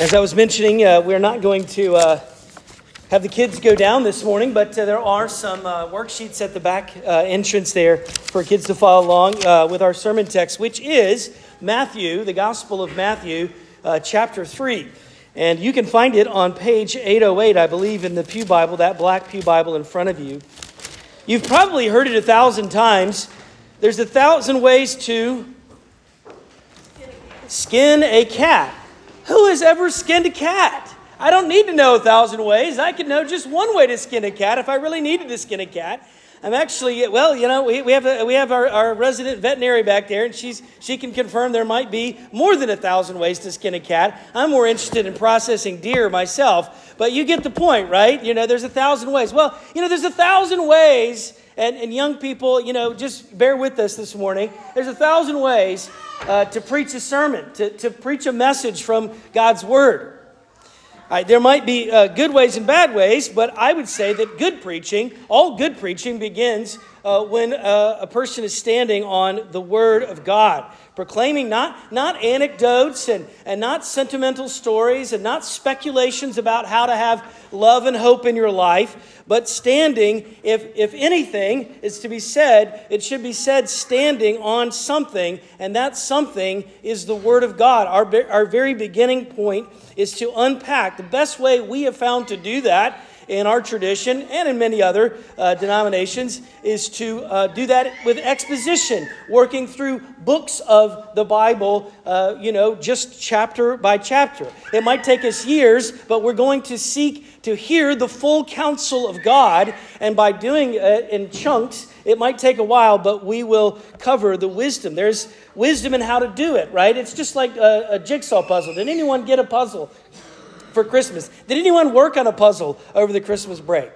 As I was mentioning, we're not going to have the kids go down this morning, but there are some worksheets at the back entrance there for kids to follow along with our sermon text, which is Matthew, the Gospel of Matthew, chapter 3. And you can find it on page 808, I believe, in the Pew Bible, that black Pew Bible in front of you. You've probably heard it 1,000 times. There's 1,000 ways to skin a cat. Who has ever skinned a cat? I don't need to know 1,000 ways. I could know just one way to skin a cat if I really needed to skin a cat. I'm actually, well, you know, we have our resident veterinary back there, and she can confirm there might be more than 1,000 ways to skin a cat. I'm more interested in processing deer myself, but you get the point, right? You know, there's 1,000 ways. Well, you know, there's 1,000 ways, and young people, you know, just bear with us this morning. There's 1,000 ways to preach a sermon, to preach a message from God's Word. There might be good ways and bad ways, but I would say that good preaching, all good preaching begins when a person is standing on the Word of God, proclaiming not anecdotes and not sentimental stories and not speculations about how to have love and hope in your life, but standing, if anything is to be said, it should be said standing on something, and that something is the Word of God. Our very beginning point is to unpack. The best way we have found to do that in our tradition and in many other denominations is to do that with exposition, working through books of the Bible, you know, just chapter by chapter. It might take us years, but we're going to seek to hear the full counsel of God, and by doing it in chunks, it might take a while, but we will cover the wisdom. There's wisdom in how to do it, right? It's just like a jigsaw puzzle. Did anyone get a puzzle for Christmas? Did anyone work on a puzzle over the Christmas break?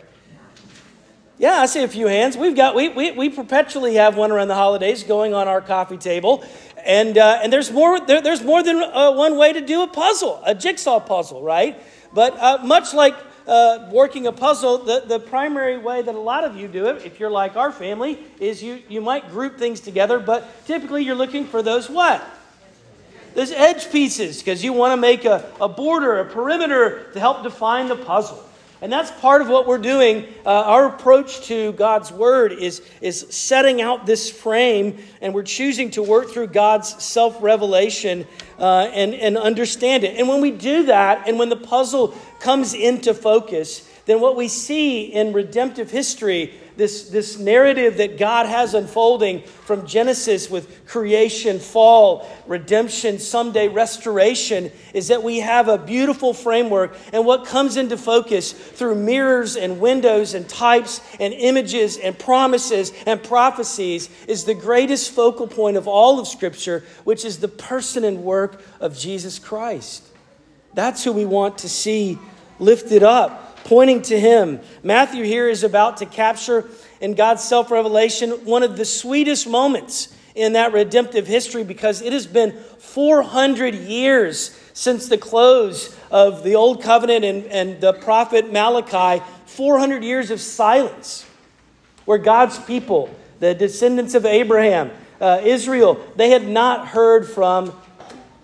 Yeah, I see a few hands. We perpetually have one around the holidays going on our coffee table, and there's more than one way to do a puzzle, a jigsaw puzzle, right? But much like working a puzzle, the primary way that a lot of you do it, if you're like our family, is you might group things together, but typically you're looking for those what? There's edge pieces, because you want to make a border, a perimeter to help define the puzzle. And that's part of what we're doing. Our approach to God's Word is setting out this frame, and we're choosing to work through God's self-revelation and understand it. And when we do that, and when the puzzle comes into focus, then what we see in redemptive history, this narrative that God has unfolding from Genesis with creation, fall, redemption, someday restoration, is that we have a beautiful framework. And what comes into focus through mirrors and windows and types and images and promises and prophecies is the greatest focal point of all of Scripture, which is the person and work of Jesus Christ. That's who we want to see lifted up, pointing to Him. Matthew here is about to capture in God's self-revelation one of the sweetest moments in that redemptive history, because it has been 400 years since the close of the Old Covenant and the prophet Malachi, 400 years of silence, where God's people, the descendants of Abraham, Israel, they had not heard from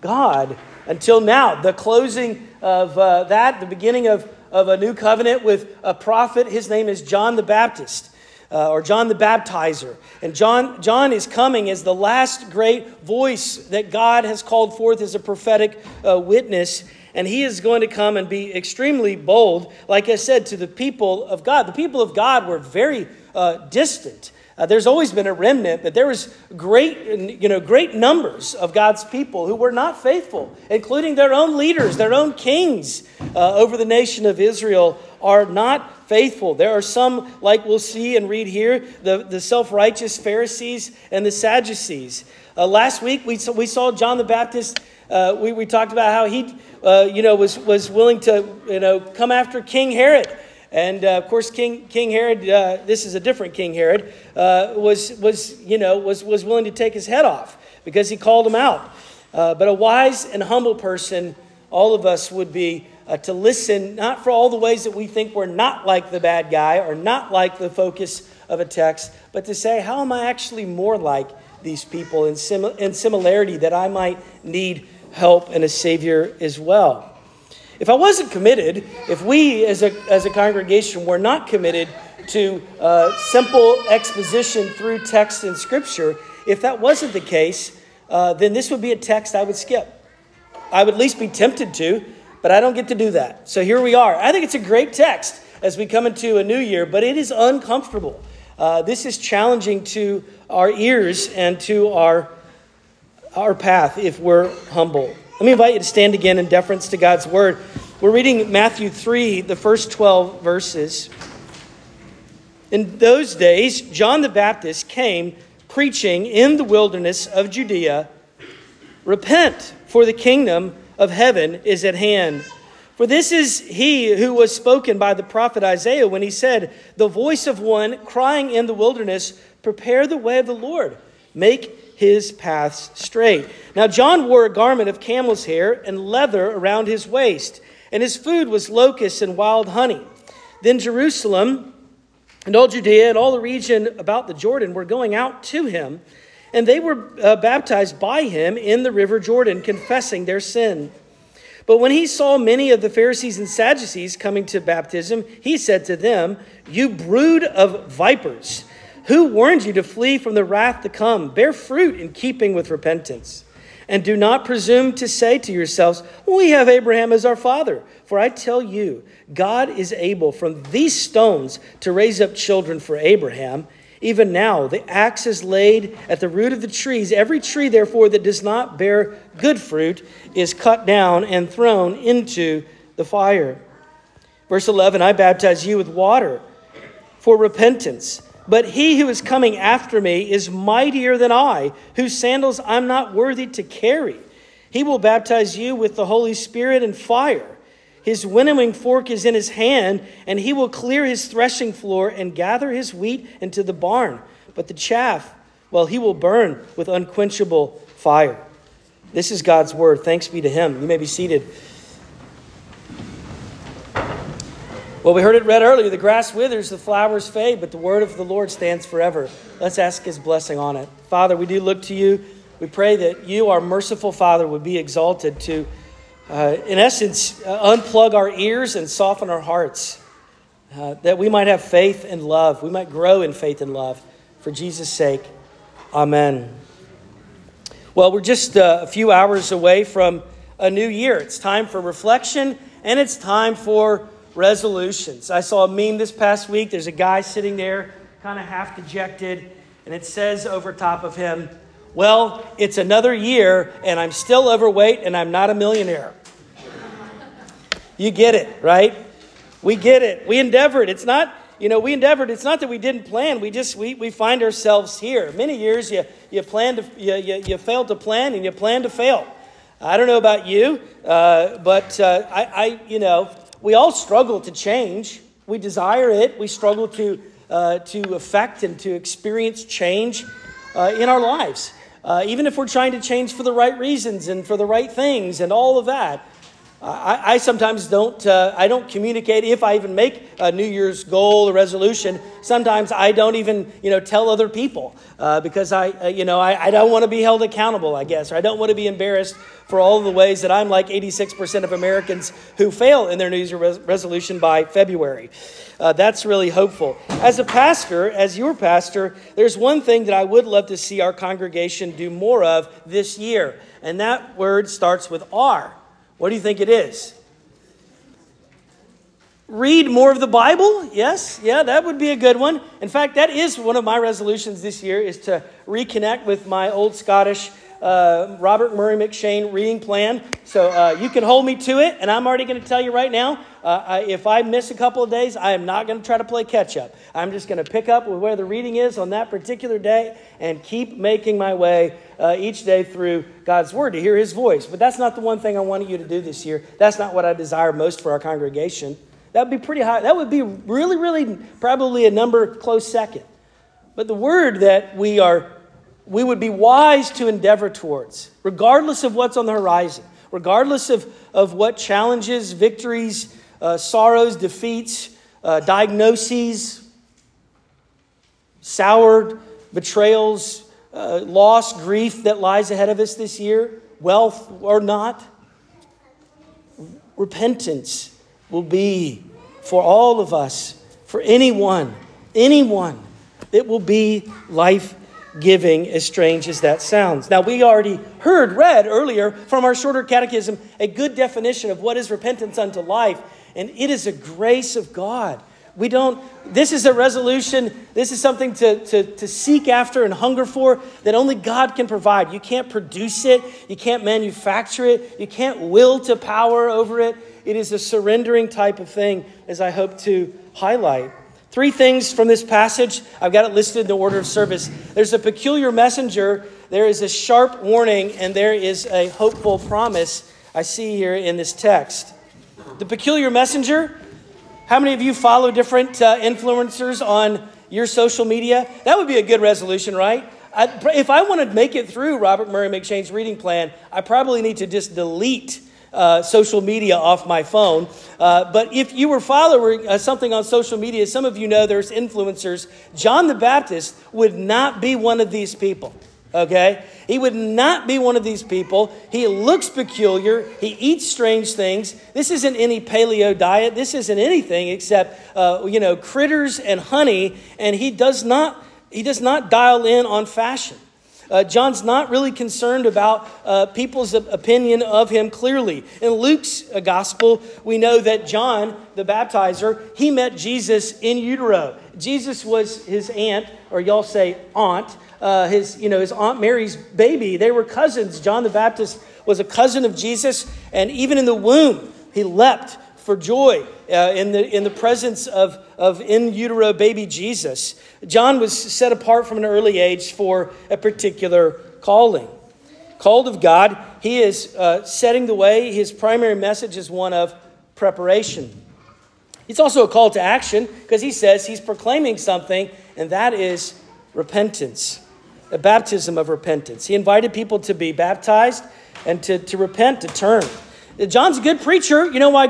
God until now. The closing of the beginning of a new covenant with a prophet. His name is John the Baptist, or John the Baptizer. And John is coming as the last great voice that God has called forth as a prophetic witness. And he is going to come and be extremely bold, like I said, to the people of God. The people of God were very distant. There's always been a remnant, but there was great numbers of God's people who were not faithful, including their own leaders, their own kings over the nation of Israel are not faithful. There are some, like we'll see and read here, the self-righteous Pharisees and the Sadducees. Last week we saw John the Baptist. We talked about how he was willing to come after King Herod. And of course, King Herod, this is a different King Herod, was willing to take his head off because he called him out. But a wise and humble person, all of us would be to listen, not for all the ways that we think we're not like the bad guy or not like the focus of a text, but to say, how am I actually more like these people in similarity that I might need help and a Savior as well? If I wasn't committed, if we as a congregation were not committed to simple exposition through text in Scripture, if that wasn't the case, then this would be a text I would skip. I would at least be tempted to, but I don't get to do that. So here we are. I think it's a great text as we come into a new year, but it is uncomfortable. This is challenging to our ears and to our path if we're humble. Let me invite you to stand again in deference to God's word. We're reading Matthew 3, the first 12 verses. In those days, John the Baptist came preaching in the wilderness of Judea, "Repent, for the kingdom of heaven is at hand. For this is he who was spoken by the prophet Isaiah when he said, 'The voice of one crying in the wilderness, prepare the way of the Lord, make his paths straight.' Now John wore a garment of camel's hair and leather around his waist, and his food was locusts and wild honey. Then Jerusalem and all Judea and all the region about the Jordan were going out to him, and they were baptized by him in the river Jordan, confessing their sin. But when he saw many of the Pharisees and Sadducees coming to baptism, he said to them, 'You brood of vipers, who warned you to flee from the wrath to come? Bear fruit in keeping with repentance. And do not presume to say to yourselves, we have Abraham as our father. For I tell you, God is able from these stones to raise up children for Abraham. Even now, the axe is laid at the root of the trees. Every tree, therefore, that does not bear good fruit is cut down and thrown into the fire.' Verse 11, 'I baptize you with water for repentance. But he who is coming after me is mightier than I, whose sandals I'm not worthy to carry. He will baptize you with the Holy Spirit and fire. His winnowing fork is in his hand, and he will clear his threshing floor and gather his wheat into the barn. But the chaff, well, he will burn with unquenchable fire.'" This is God's word. Thanks be to him. You may be seated. Well, we heard it read earlier, the grass withers, the flowers fade, but the word of the Lord stands forever. Let's ask his blessing on it. Father, we do look to you. We pray that you, our merciful Father, would be exalted to, in essence, unplug our ears and soften our hearts, that we might have faith and love. We might grow in faith and love. For Jesus' sake, amen. Well, we're just a few hours away from a new year. It's time for reflection, and it's time for resolutions. I saw a meme this past week. There's a guy sitting there, kind of half dejected, and it says over top of him, "Well, it's another year, and I'm still overweight, and I'm not a millionaire." You get it, right? We get it. We endeavored. It's not, we endeavored. It's not that we didn't plan. We just we find ourselves here. Many years you failed to plan, and you plan to fail. I don't know about you, but I. We all struggle to change. We desire it. We struggle to affect and to experience change in our lives, even if we're trying to change for the right reasons and for the right things and all of that. I sometimes don't communicate if I even make a New Year's goal or resolution. Sometimes I don't even, tell other people because I don't want to be held accountable, I guess, or I don't want to be embarrassed for all the ways that I'm like 86% of Americans who fail in their New Year's resolution by February. That's really hopeful. As a pastor, as your pastor, there's one thing that I would love to see our congregation do more of this year, and that word starts with R. What do you think it is? Read more of the Bible? Yes. Yeah, that would be a good one. In fact, that is one of my resolutions this year, is to reconnect with my old Scottish Robert Murray McShane reading plan. So you can hold me to it. And I'm already going to tell you right now, if I miss a couple of days, I am not going to try to play catch up. I'm just going to pick up with where the reading is on that particular day and keep making my way each day through God's word to hear his voice. But that's not the one thing I wanted you to do this year. That's not what I desire most for our congregation. That'd be pretty high. That would be really, really probably a number close second. But the word that we would be wise to endeavor towards, regardless of what's on the horizon, regardless of what challenges, victories, sorrows, defeats, diagnoses, soured, betrayals, loss, grief that lies ahead of us this year, wealth or not. repentance will be for all of us, for anyone. It will be life-giving, as strange as that sounds. Now, we already read earlier from our Shorter Catechism a good definition of what is repentance unto life, and it is a grace of God. This is a resolution. This is something to seek after and hunger for that only God can provide. You can't produce it. You can't manufacture it. You can't will to power over it. It is a surrendering type of thing, as I hope to highlight. Three things from this passage. I've got it listed in the order of service. There's a peculiar messenger. There is a sharp warning, and there is a hopeful promise I see here in this text. The peculiar messenger. How many of you follow different influencers on your social media? That would be a good resolution, right? If I want to make it through Robert Murray McShane's reading plan, I probably need to just delete social media off my phone. But if you were following something on social media, some of you know there's influencers. John the Baptist would not be one of these people. Okay, he would not be one of these people. He looks peculiar. He eats strange things. This isn't any paleo diet. This isn't anything except critters and honey. And he does not dial in on fashion. John's not really concerned about people's opinion of him clearly. In Luke's gospel, we know that John the Baptizer, he met Jesus in utero. Jesus was his aunt, or y'all say aunt, his Aunt Mary's baby. They were cousins. John the Baptist was a cousin of Jesus, and even in the womb, he leapt for joy in the presence of in utero baby Jesus. John was set apart from an early age for a particular calling. Called of God, he is setting the way. His primary message is one of preparation. It's also a call to action because he says he's proclaiming something, and that is repentance, a baptism of repentance. He invited people to be baptized and to repent, to turn. John's a good preacher. You know why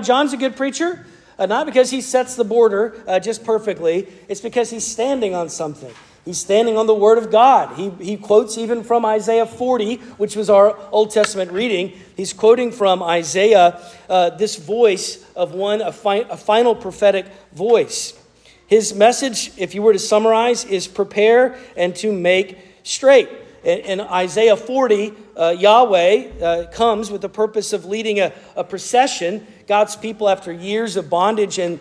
John's a good preacher? Not because he sets the border just perfectly. It's because he's standing on something. He's standing on the Word of God. He quotes even from Isaiah 40, which was our Old Testament reading. He's quoting from Isaiah, this voice of a final prophetic voice. His message, if you were to summarize, is prepare and to make straight. In Isaiah 40, Yahweh comes with the purpose of leading a procession. God's people, after years of bondage and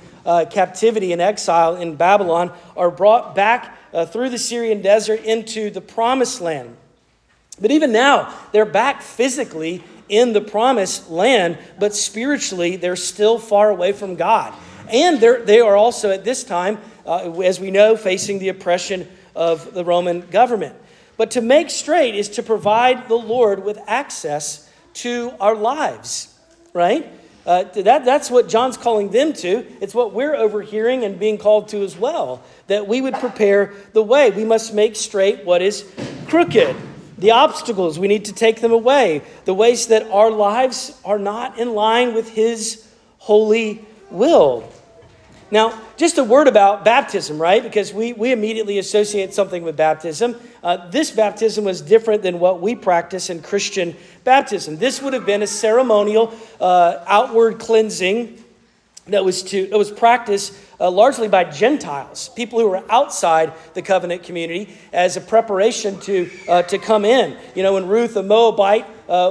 captivity and exile in Babylon, are brought back through the Syrian desert into the promised land. But even now, they're back physically in the promised land, but spiritually, they're still far away from God. And they are also at this time, as we know, facing the oppression of the Roman government. But to make straight is to provide the Lord with access to our lives, right? That's what John's calling them to. It's what we're overhearing and being called to as well, that we would prepare the way. We must make straight what is crooked, the obstacles. We need to take them away, the ways that our lives are not in line with His holy will. Now, just a word about baptism, right? Because we immediately associate something with baptism. This baptism was different than what we practice in Christian baptism. This would have been a ceremonial outward cleansing that was practiced largely by Gentiles, people who were outside the covenant community, as a preparation to come in. You know, when Ruth, a Moabite,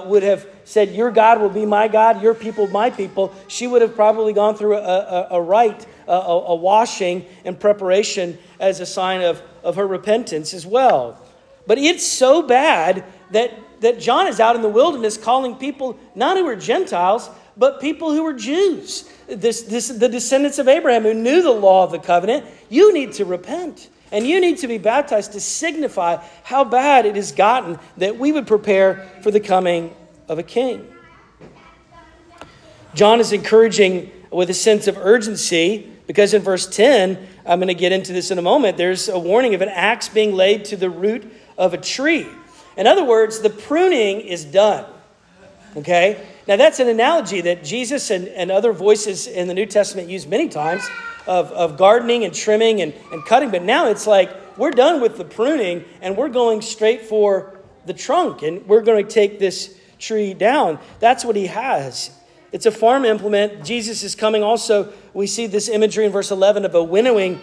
would have said, "Your God will be my God, your people my people," she would have probably gone through a rite, a washing and preparation as a sign of her repentance as well. But it's so bad that John is out in the wilderness calling people, not who were Gentiles, but people who were Jews, the descendants of Abraham who knew the law of the covenant. You need to repent. And you need to be baptized to signify how bad it has gotten, that we would prepare for the coming of a king. John is encouraging with a sense of urgency, because in verse 10, I'm going to get into this in a moment, there's a warning of an axe being laid to the root of a tree. In other words, the pruning is done. Okay? Now that's an analogy that Jesus and other voices in the New Testament use many times, of gardening and trimming and cutting. But now it's like we're done with the pruning and we're going straight for the trunk, and we're going to take this tree down. That's what he has. It's a farm implement. Jesus is coming. Also, we see this imagery in verse 11 of a winnowing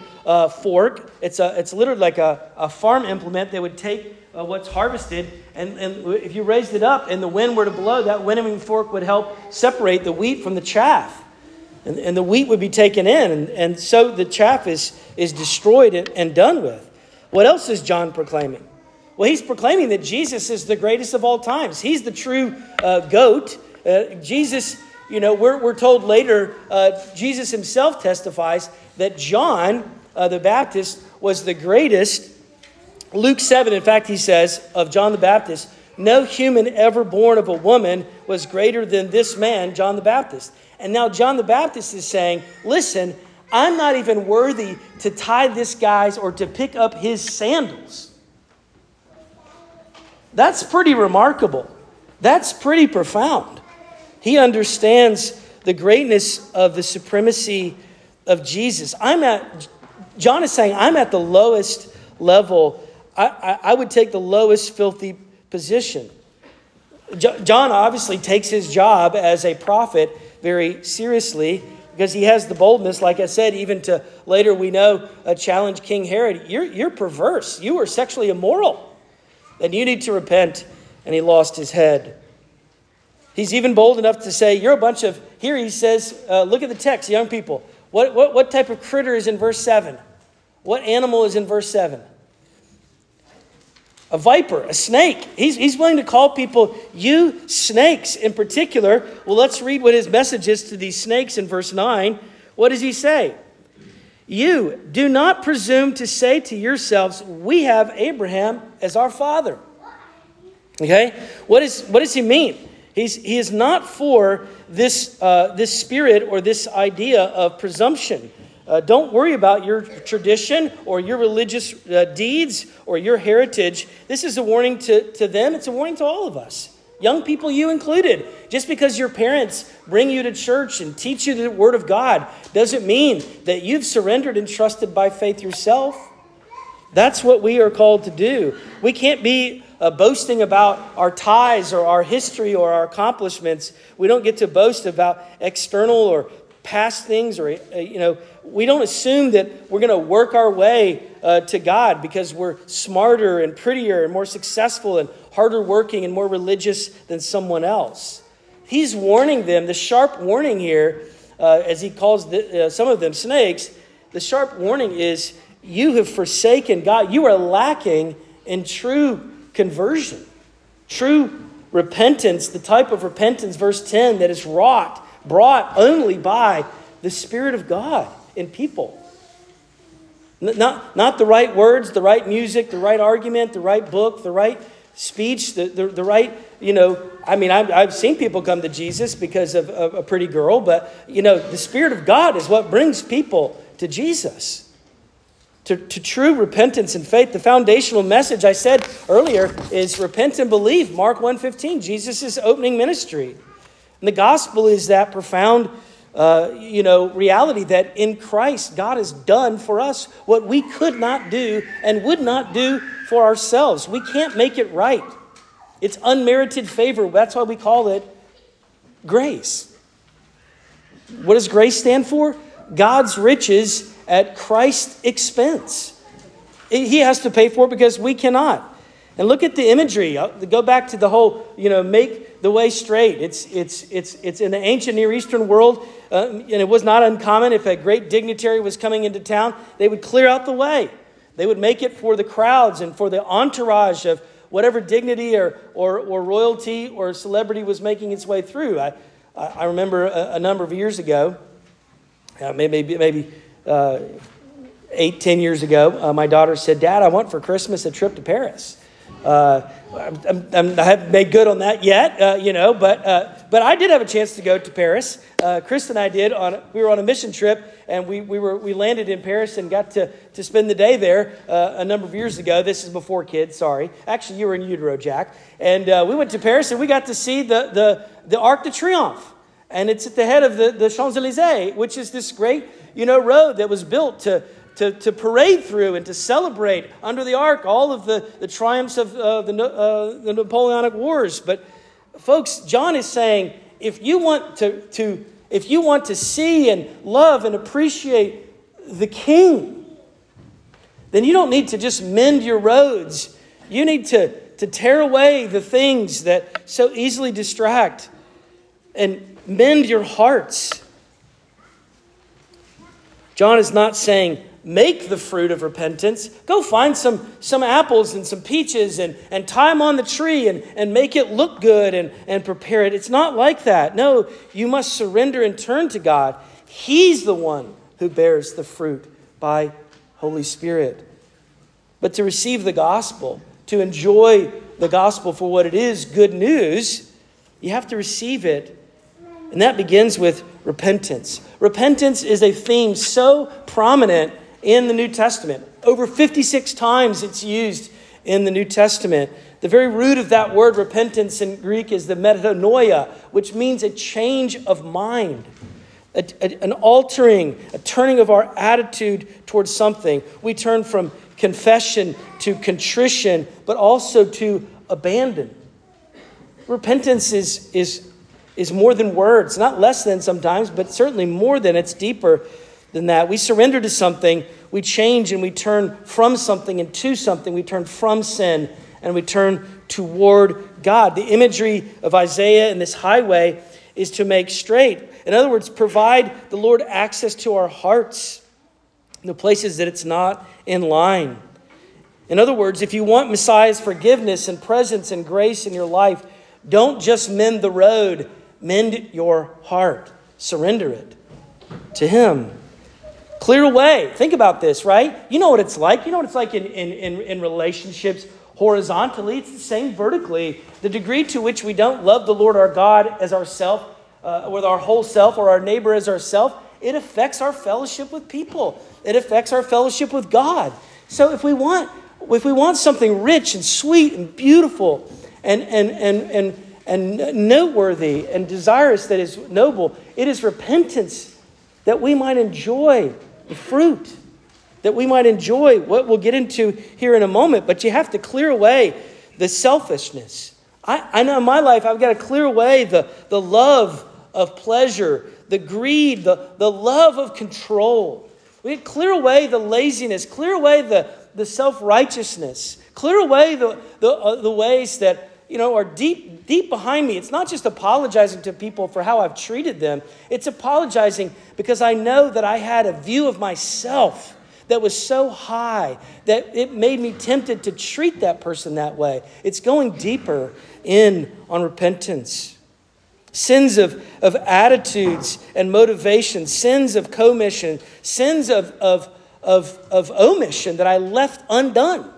fork. It's literally like a farm implement. They would take what's harvested, and if you raised it up and the wind were to blow, that winnowing fork would help separate the wheat from the chaff. And the wheat would be taken in, and so the chaff is destroyed and done with. What else is John proclaiming? Well, he's proclaiming that Jesus is the greatest of all times. He's the true goat. Jesus, you know, we're told later, Jesus himself testifies that John the Baptist was the greatest. Luke 7, in fact, he says of John the Baptist, no human ever born of a woman was greater than this man, John the Baptist. And now John the Baptist is saying, listen, I'm not even worthy to tie this guy's or to pick up his sandals. That's pretty remarkable. That's pretty profound. He understands the greatness of the supremacy of Jesus. John is saying, I'm at the lowest level. I would take the lowest filthy position. John obviously takes his job as a prophet very seriously, because he has the boldness, like I said, even to later we know, challenge King Herod. You're perverse. You are sexually immoral, and you need to repent. And he lost his head. He's even bold enough to say, you're a bunch of, here he says, look at the text, young people. What type of critter is in verse 7? What animal is in verse 7? A viper, a snake. He's willing to call people, you snakes in particular. Well, let's read what his message is to these snakes in verse 9. What does he say? You do not presume to say to yourselves, we have Abraham as our father. Okay, what does he mean? He is not for this this spirit or this idea of presumption. Don't worry about your tradition or your religious deeds or your heritage. This is a warning to them. It's a warning to all of us, young people, you included. Just because your parents bring you to church and teach you the Word of God doesn't mean that you've surrendered and trusted by faith yourself. That's what we are called to do. We can't be boasting about our ties or our history or our accomplishments. We don't get to boast about external or past things, or we don't assume that we're going to work our way to God because we're smarter and prettier and more successful and harder working and more religious than someone else. He's warning them, the sharp warning here, as he calls some of them snakes, the sharp warning is, you have forsaken God. You are lacking in true conversion, true repentance, the type of repentance, verse 10, that is brought only by the Spirit of God in people. Not the right words, the right music, the right argument, the right book, the right speech, the right, I've seen people come to Jesus because of a pretty girl, but, the Spirit of God is what brings people to Jesus. To true repentance and faith. The foundational message I said earlier is repent and believe. Mark 1:15, Jesus' opening ministry. And the gospel is that profound, reality that in Christ, God has done for us what we could not do and would not do for ourselves. We can't make it right. It's unmerited favor. That's why we call it grace. What does grace stand for? God's riches at Christ's expense. He has to pay for it because we cannot. And look at the imagery. Go back to the whole, make the way straight. It's in the ancient Near Eastern world, and it was not uncommon if a great dignitary was coming into town, they would clear out the way. They would make it for the crowds and for the entourage of whatever dignity or royalty or celebrity was making its way through. I remember a number of years ago, maybe 8-10 years ago, my daughter said, Dad, I want for Christmas a trip to Paris. I haven't made good on that yet, but I did have a chance to go to Paris. Chris and I did. We were on a mission trip, and we landed in Paris and got to spend the day there a number of years ago. This is before kids, sorry. Actually, you were in utero, Jack. And we went to Paris, and we got to see the Arc de Triomphe. And it's at the head of the Champs-Elysees, which is this great, road that was built to parade through and to celebrate under the Arc all of the triumphs of the Napoleonic Wars. But folks, John is saying, if you want to see and love and appreciate the King, then you don't need to just mend your roads. You need to tear away the things that so easily distract and mend your hearts. John is not saying, make the fruit of repentance. Go find some apples and some peaches and tie them on the tree and make it look good and prepare it. It's not like that. No, you must surrender and turn to God. He's the one who bears the fruit by Holy Spirit. But to receive the gospel, to enjoy the gospel for what it is, good news, you have to receive it. And that begins with repentance. Repentance is a theme so prominent in the New Testament. Over 56 times it's used in the New Testament. The very root of that word repentance in Greek is the metanoia, which means a change of mind, an altering, a turning of our attitude towards something. We turn from confession to contrition, but also to abandon. Repentance is more than words, not less than sometimes, but certainly more than. It's deeper than that. We surrender to something, we change and we turn from something and to something. We turn from sin and we turn toward God. The imagery of Isaiah in this highway is to make straight. In other words, provide the Lord access to our hearts in the places that it's not in line. In other words, if you want Messiah's forgiveness and presence and grace in your life, don't just mend the road. Mend your heart. Surrender it to Him. Clear away. Think about this, right? You know what it's like. You know what it's like in relationships horizontally. It's the same vertically. The degree to which we don't love the Lord our God as ourself, with our whole self, or our neighbor as ourself, it affects our fellowship with people. It affects our fellowship with God. So if we want something rich and sweet and beautiful and noteworthy and desirous that is noble, it is repentance, that we might enjoy the fruit, that we might enjoy what we'll get into here in a moment. But you have to clear away the selfishness. I know in my life I've got to clear away the love of pleasure, the greed, the love of control. We have to clear away the laziness, clear away the self-righteousness, clear away the ways that, are deep behind me. It's not just apologizing to people for how I've treated them. It's apologizing because I know that I had a view of myself that was so high that it made me tempted to treat that person that way. It's going deeper in on repentance. Sins of attitudes and motivations, sins of commission, sins of omission that I left undone.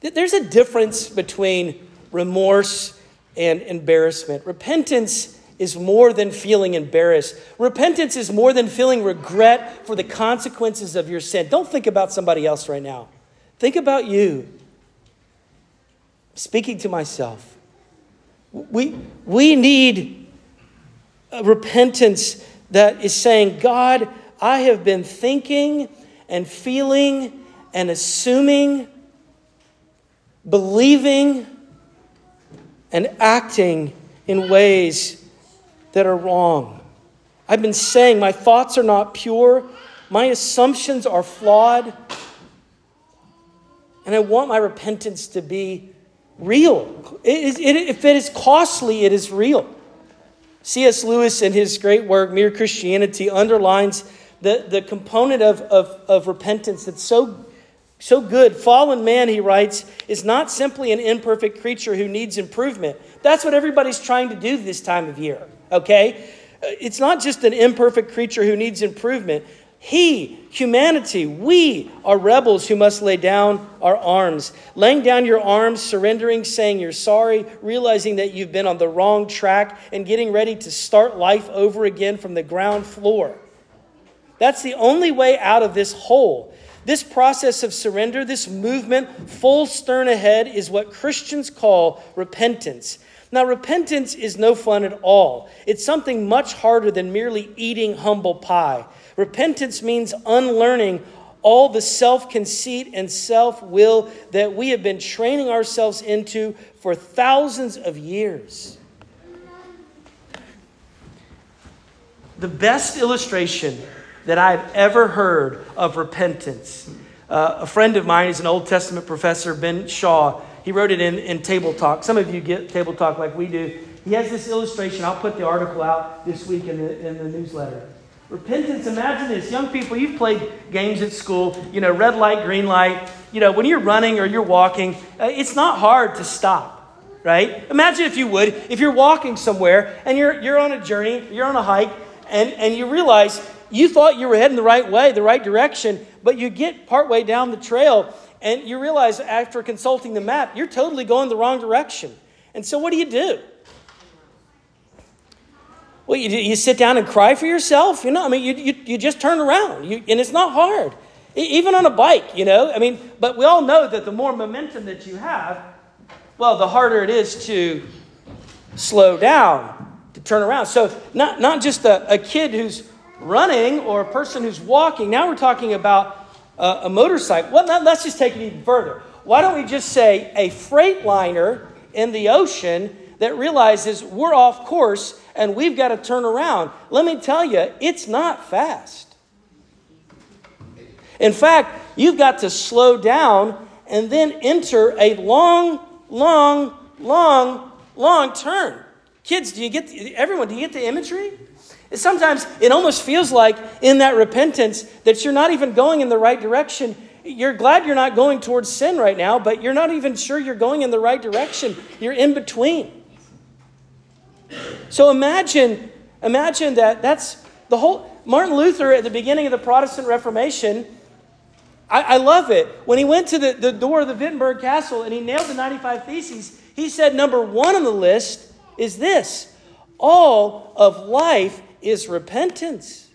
There's a difference between remorse and embarrassment. Repentance is more than feeling embarrassed. Repentance is more than feeling regret for the consequences of your sin. Don't think about somebody else right now. Think about you. Speaking to myself. We need a repentance that is saying, God, I have been thinking and feeling and assuming, believing and acting in ways that are wrong. I've been saying my thoughts are not pure. My assumptions are flawed. And I want my repentance to be real. If it is costly, it is real. C.S. Lewis, in his great work, Mere Christianity, underlines the component of repentance that's so good. Fallen man, he writes, is not simply an imperfect creature who needs improvement. That's what everybody's trying to do this time of year, okay? It's not just an imperfect creature who needs improvement. We are rebels who must lay down our arms. Laying down your arms, surrendering, saying you're sorry, realizing that you've been on the wrong track, and getting ready to start life over again from the ground floor. That's the only way out of this hole. This process of surrender, this movement, full stern ahead, is what Christians call repentance. Now, repentance is no fun at all. It's something much harder than merely eating humble pie. Repentance means unlearning all the self-conceit and self-will that we have been training ourselves into for thousands of years. The best illustration that I've ever heard of repentance. A friend of mine is an Old Testament professor, Ben Shaw. He wrote it in Table Talk. Some of you get Table Talk like we do. He has this illustration. I'll put the article out this week in the newsletter. Repentance, imagine this. Young people, you've played games at school, red light, green light. When you're running or you're walking, it's not hard to stop, right? Imagine if you would, if you're walking somewhere and you're on a journey, you're on a hike, and you realize you thought you were heading the right way, the right direction, but you get partway down the trail and you realize after consulting the map, you're totally going the wrong direction. And so what do? Well, you sit down and cry for yourself. You just turn around. And it's not hard. Even on a bike, But we all know that the more momentum that you have, the harder it is to slow down, to turn around. So not just a kid who's running or a person who's walking. Now we're talking about a motorcycle. Well, let's just take it even further. Why don't we just say a freight liner in the ocean that realizes we're off course and we've got to turn around? Let me tell you, it's not fast. In fact, you've got to slow down and then enter a long turn. Kids, do you get the imagery? Sometimes it almost feels like in that repentance that you're not even going in the right direction. You're glad you're not going towards sin right now, but you're not even sure you're going in the right direction. You're in between. So imagine that's the whole... Martin Luther at the beginning of the Protestant Reformation, I love it. When he went to the door of the Wittenberg Castle and he nailed the 95 Theses, he said number one on the list is this: all of life is repentance.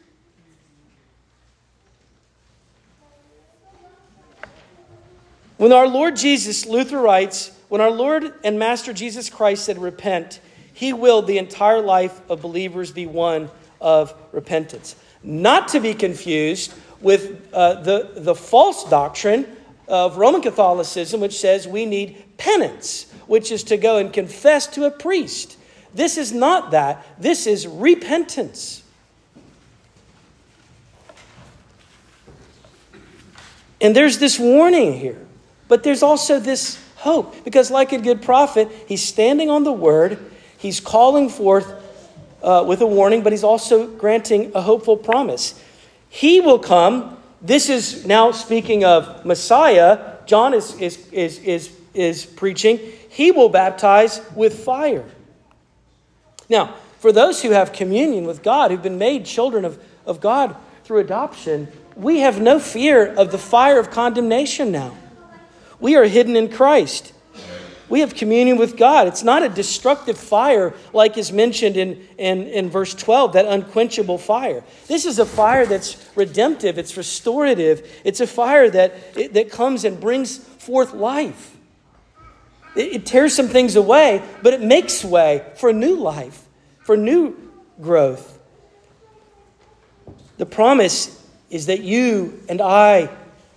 When our Lord Jesus, Luther writes, when our Lord and Master Jesus Christ said repent, he willed the entire life of believers be one of repentance. Not to be confused with the false doctrine of Roman Catholicism, which says we need penance, which is to go and confess to a priest. This is not that. This is repentance. And there's this warning here, but there's also this hope, because like a good prophet, he's standing on the word. He's calling forth with a warning, but he's also granting a hopeful promise. He will come. This is now speaking of Messiah. John is preaching. He will baptize with fire. Now, for those who have communion with God, who've been made children of God through adoption, we have no fear of the fire of condemnation now. We are hidden in Christ. We have communion with God. It's not a destructive fire like is mentioned in verse 12, that unquenchable fire. This is a fire that's redemptive. It's restorative. It's a fire that comes and brings forth life. It tears some things away, but it makes way for new life, for new growth. The promise is that you and I,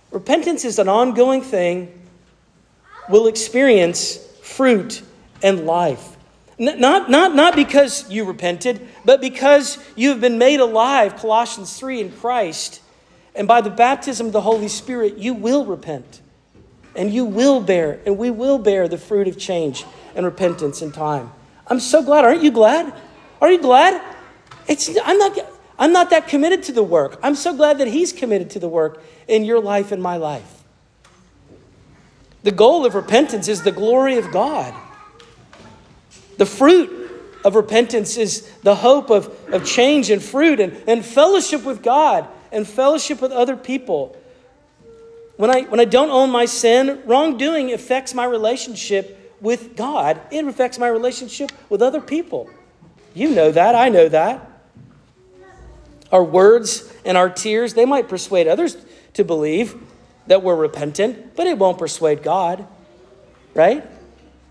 repentance is an ongoing thing, will experience fruit and life. Not because you repented, but because you have been made alive, Colossians 3, in Christ. And by the baptism of the Holy Spirit, you will repent. And you will bear, and we will bear the fruit of change and repentance in time. I'm so glad. Aren't you glad? Are you glad? I'm not that committed to the work. I'm so glad that he's committed to the work in your life and my life. The goal of repentance is the glory of God. The fruit of repentance is the hope of change and fruit and fellowship with God and fellowship with other people. When I don't own my sin, wrongdoing affects my relationship with God. It affects my relationship with other people. You know that. I know that. Our words and our tears, they might persuade others to believe that we're repentant, but it won't persuade God, right?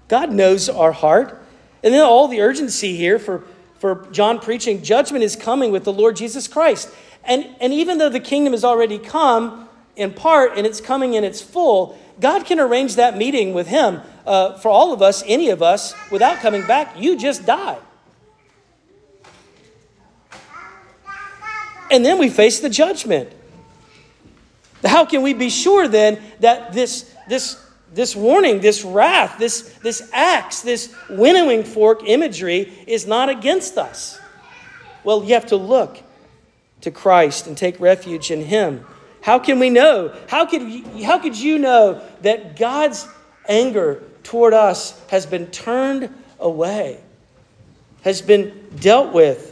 God knows our heart. And then all the urgency here for John preaching, judgment is coming with the Lord Jesus Christ. And even though the kingdom has already come, in part, and it's coming in its full, God can arrange that meeting with him for all of us, any of us, without coming back. You just die. And then we face the judgment. How can we be sure then that this warning, this wrath, this axe, this winnowing fork imagery is not against us? Well, you have to look to Christ and take refuge in him. How can we know? How could you know that God's anger toward us has been turned away, has been dealt with?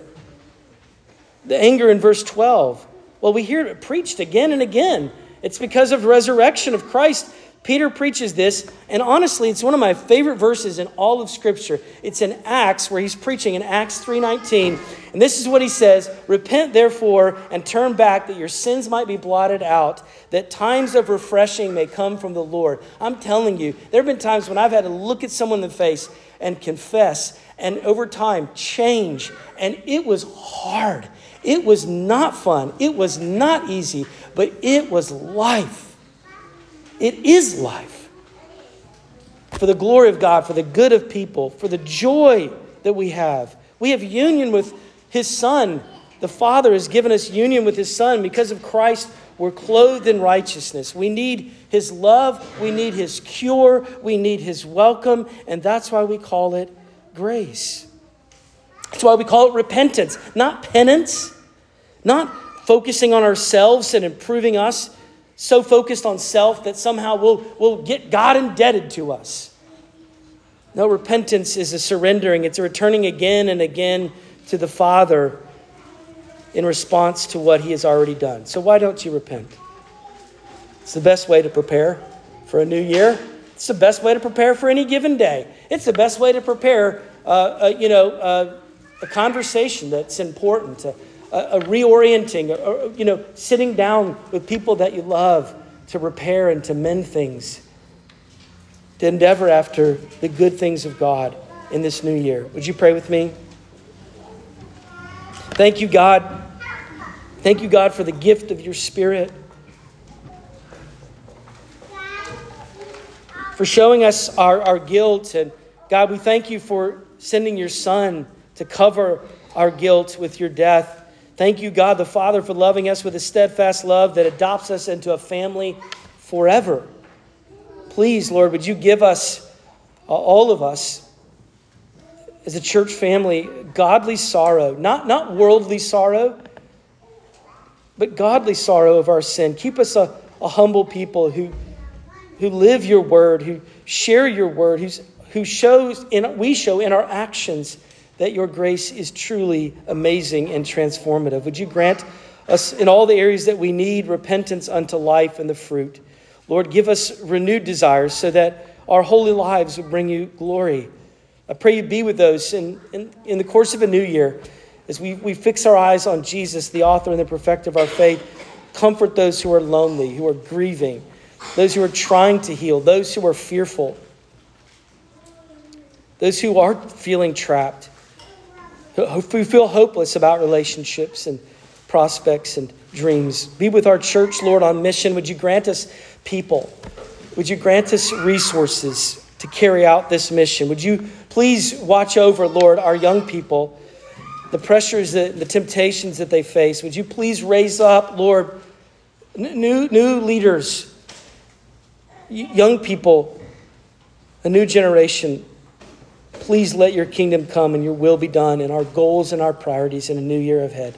The anger in verse 12. Well, we hear it preached again and again. It's because of the resurrection of Christ. Peter preaches this, and honestly, it's one of my favorite verses in all of Scripture. It's in Acts, where he's preaching in Acts 3:19. And this is what he says, "Repent, therefore, and turn back, that your sins might be blotted out, that times of refreshing may come from the Lord." I'm telling you, there have been times when I've had to look at someone in the face and confess, and over time, change. And it was hard. It was not fun. It was not easy, but it was life. It is life. For the glory of God, for the good of people, for the joy that we have. We have union with his Son. The Father has given us union with his Son. Because of Christ, we're clothed in righteousness. We need his love. We need his cure. We need his welcome. And that's why we call it grace. That's why we call it repentance, not penance, not focusing on ourselves and improving us. So focused on self that somehow we'll get God indebted to us. No, repentance is a surrendering. It's a returning again and again to the Father in response to what he has already done. So why don't you repent? It's the best way to prepare for a new year. It's the best way to prepare for any given day. It's the best way to prepare a conversation that's important, a reorienting, or, you know, sitting down with people that you love to repair and to mend things, to endeavor after the good things of God in this new year. Would you pray with me? Thank you, God. Thank you, God, for the gift of your Spirit, for showing us our guilt. And God, we thank you for sending your Son to cover our guilt with your death. Thank you, God the Father, for loving us with a steadfast love that adopts us into a family forever. Please, Lord, would you give us, all of us, as a church family, godly sorrow. Not worldly sorrow, but godly sorrow of our sin. Keep us a humble people who live your word, who share your word, who show in our actions that your grace is truly amazing and transformative. Would you grant us in all the areas that we need repentance unto life and the fruit? Lord, give us renewed desires so that our holy lives will bring you glory. I pray you be with those in the course of a new year as we fix our eyes on Jesus, the author and the perfecter of our faith. Comfort those who are lonely, who are grieving, those who are trying to heal, those who are fearful, those who are feeling trapped, who feel hopeless about relationships and prospects and dreams. Be with our church, Lord, on mission. Would you grant us people? Would you grant us resources to carry out this mission? Would you please watch over, Lord, our young people, the pressures, the temptations that they face. Would you please raise up, Lord, new leaders, young people, a new generation. Please let your kingdom come and your will be done in our goals and our priorities in a new year ahead.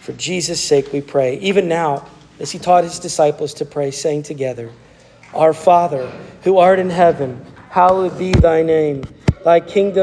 For Jesus' sake, we pray. Even now, as he taught his disciples to pray, saying together, "Our Father, who art in heaven, hallowed be thy name. Thy kingdom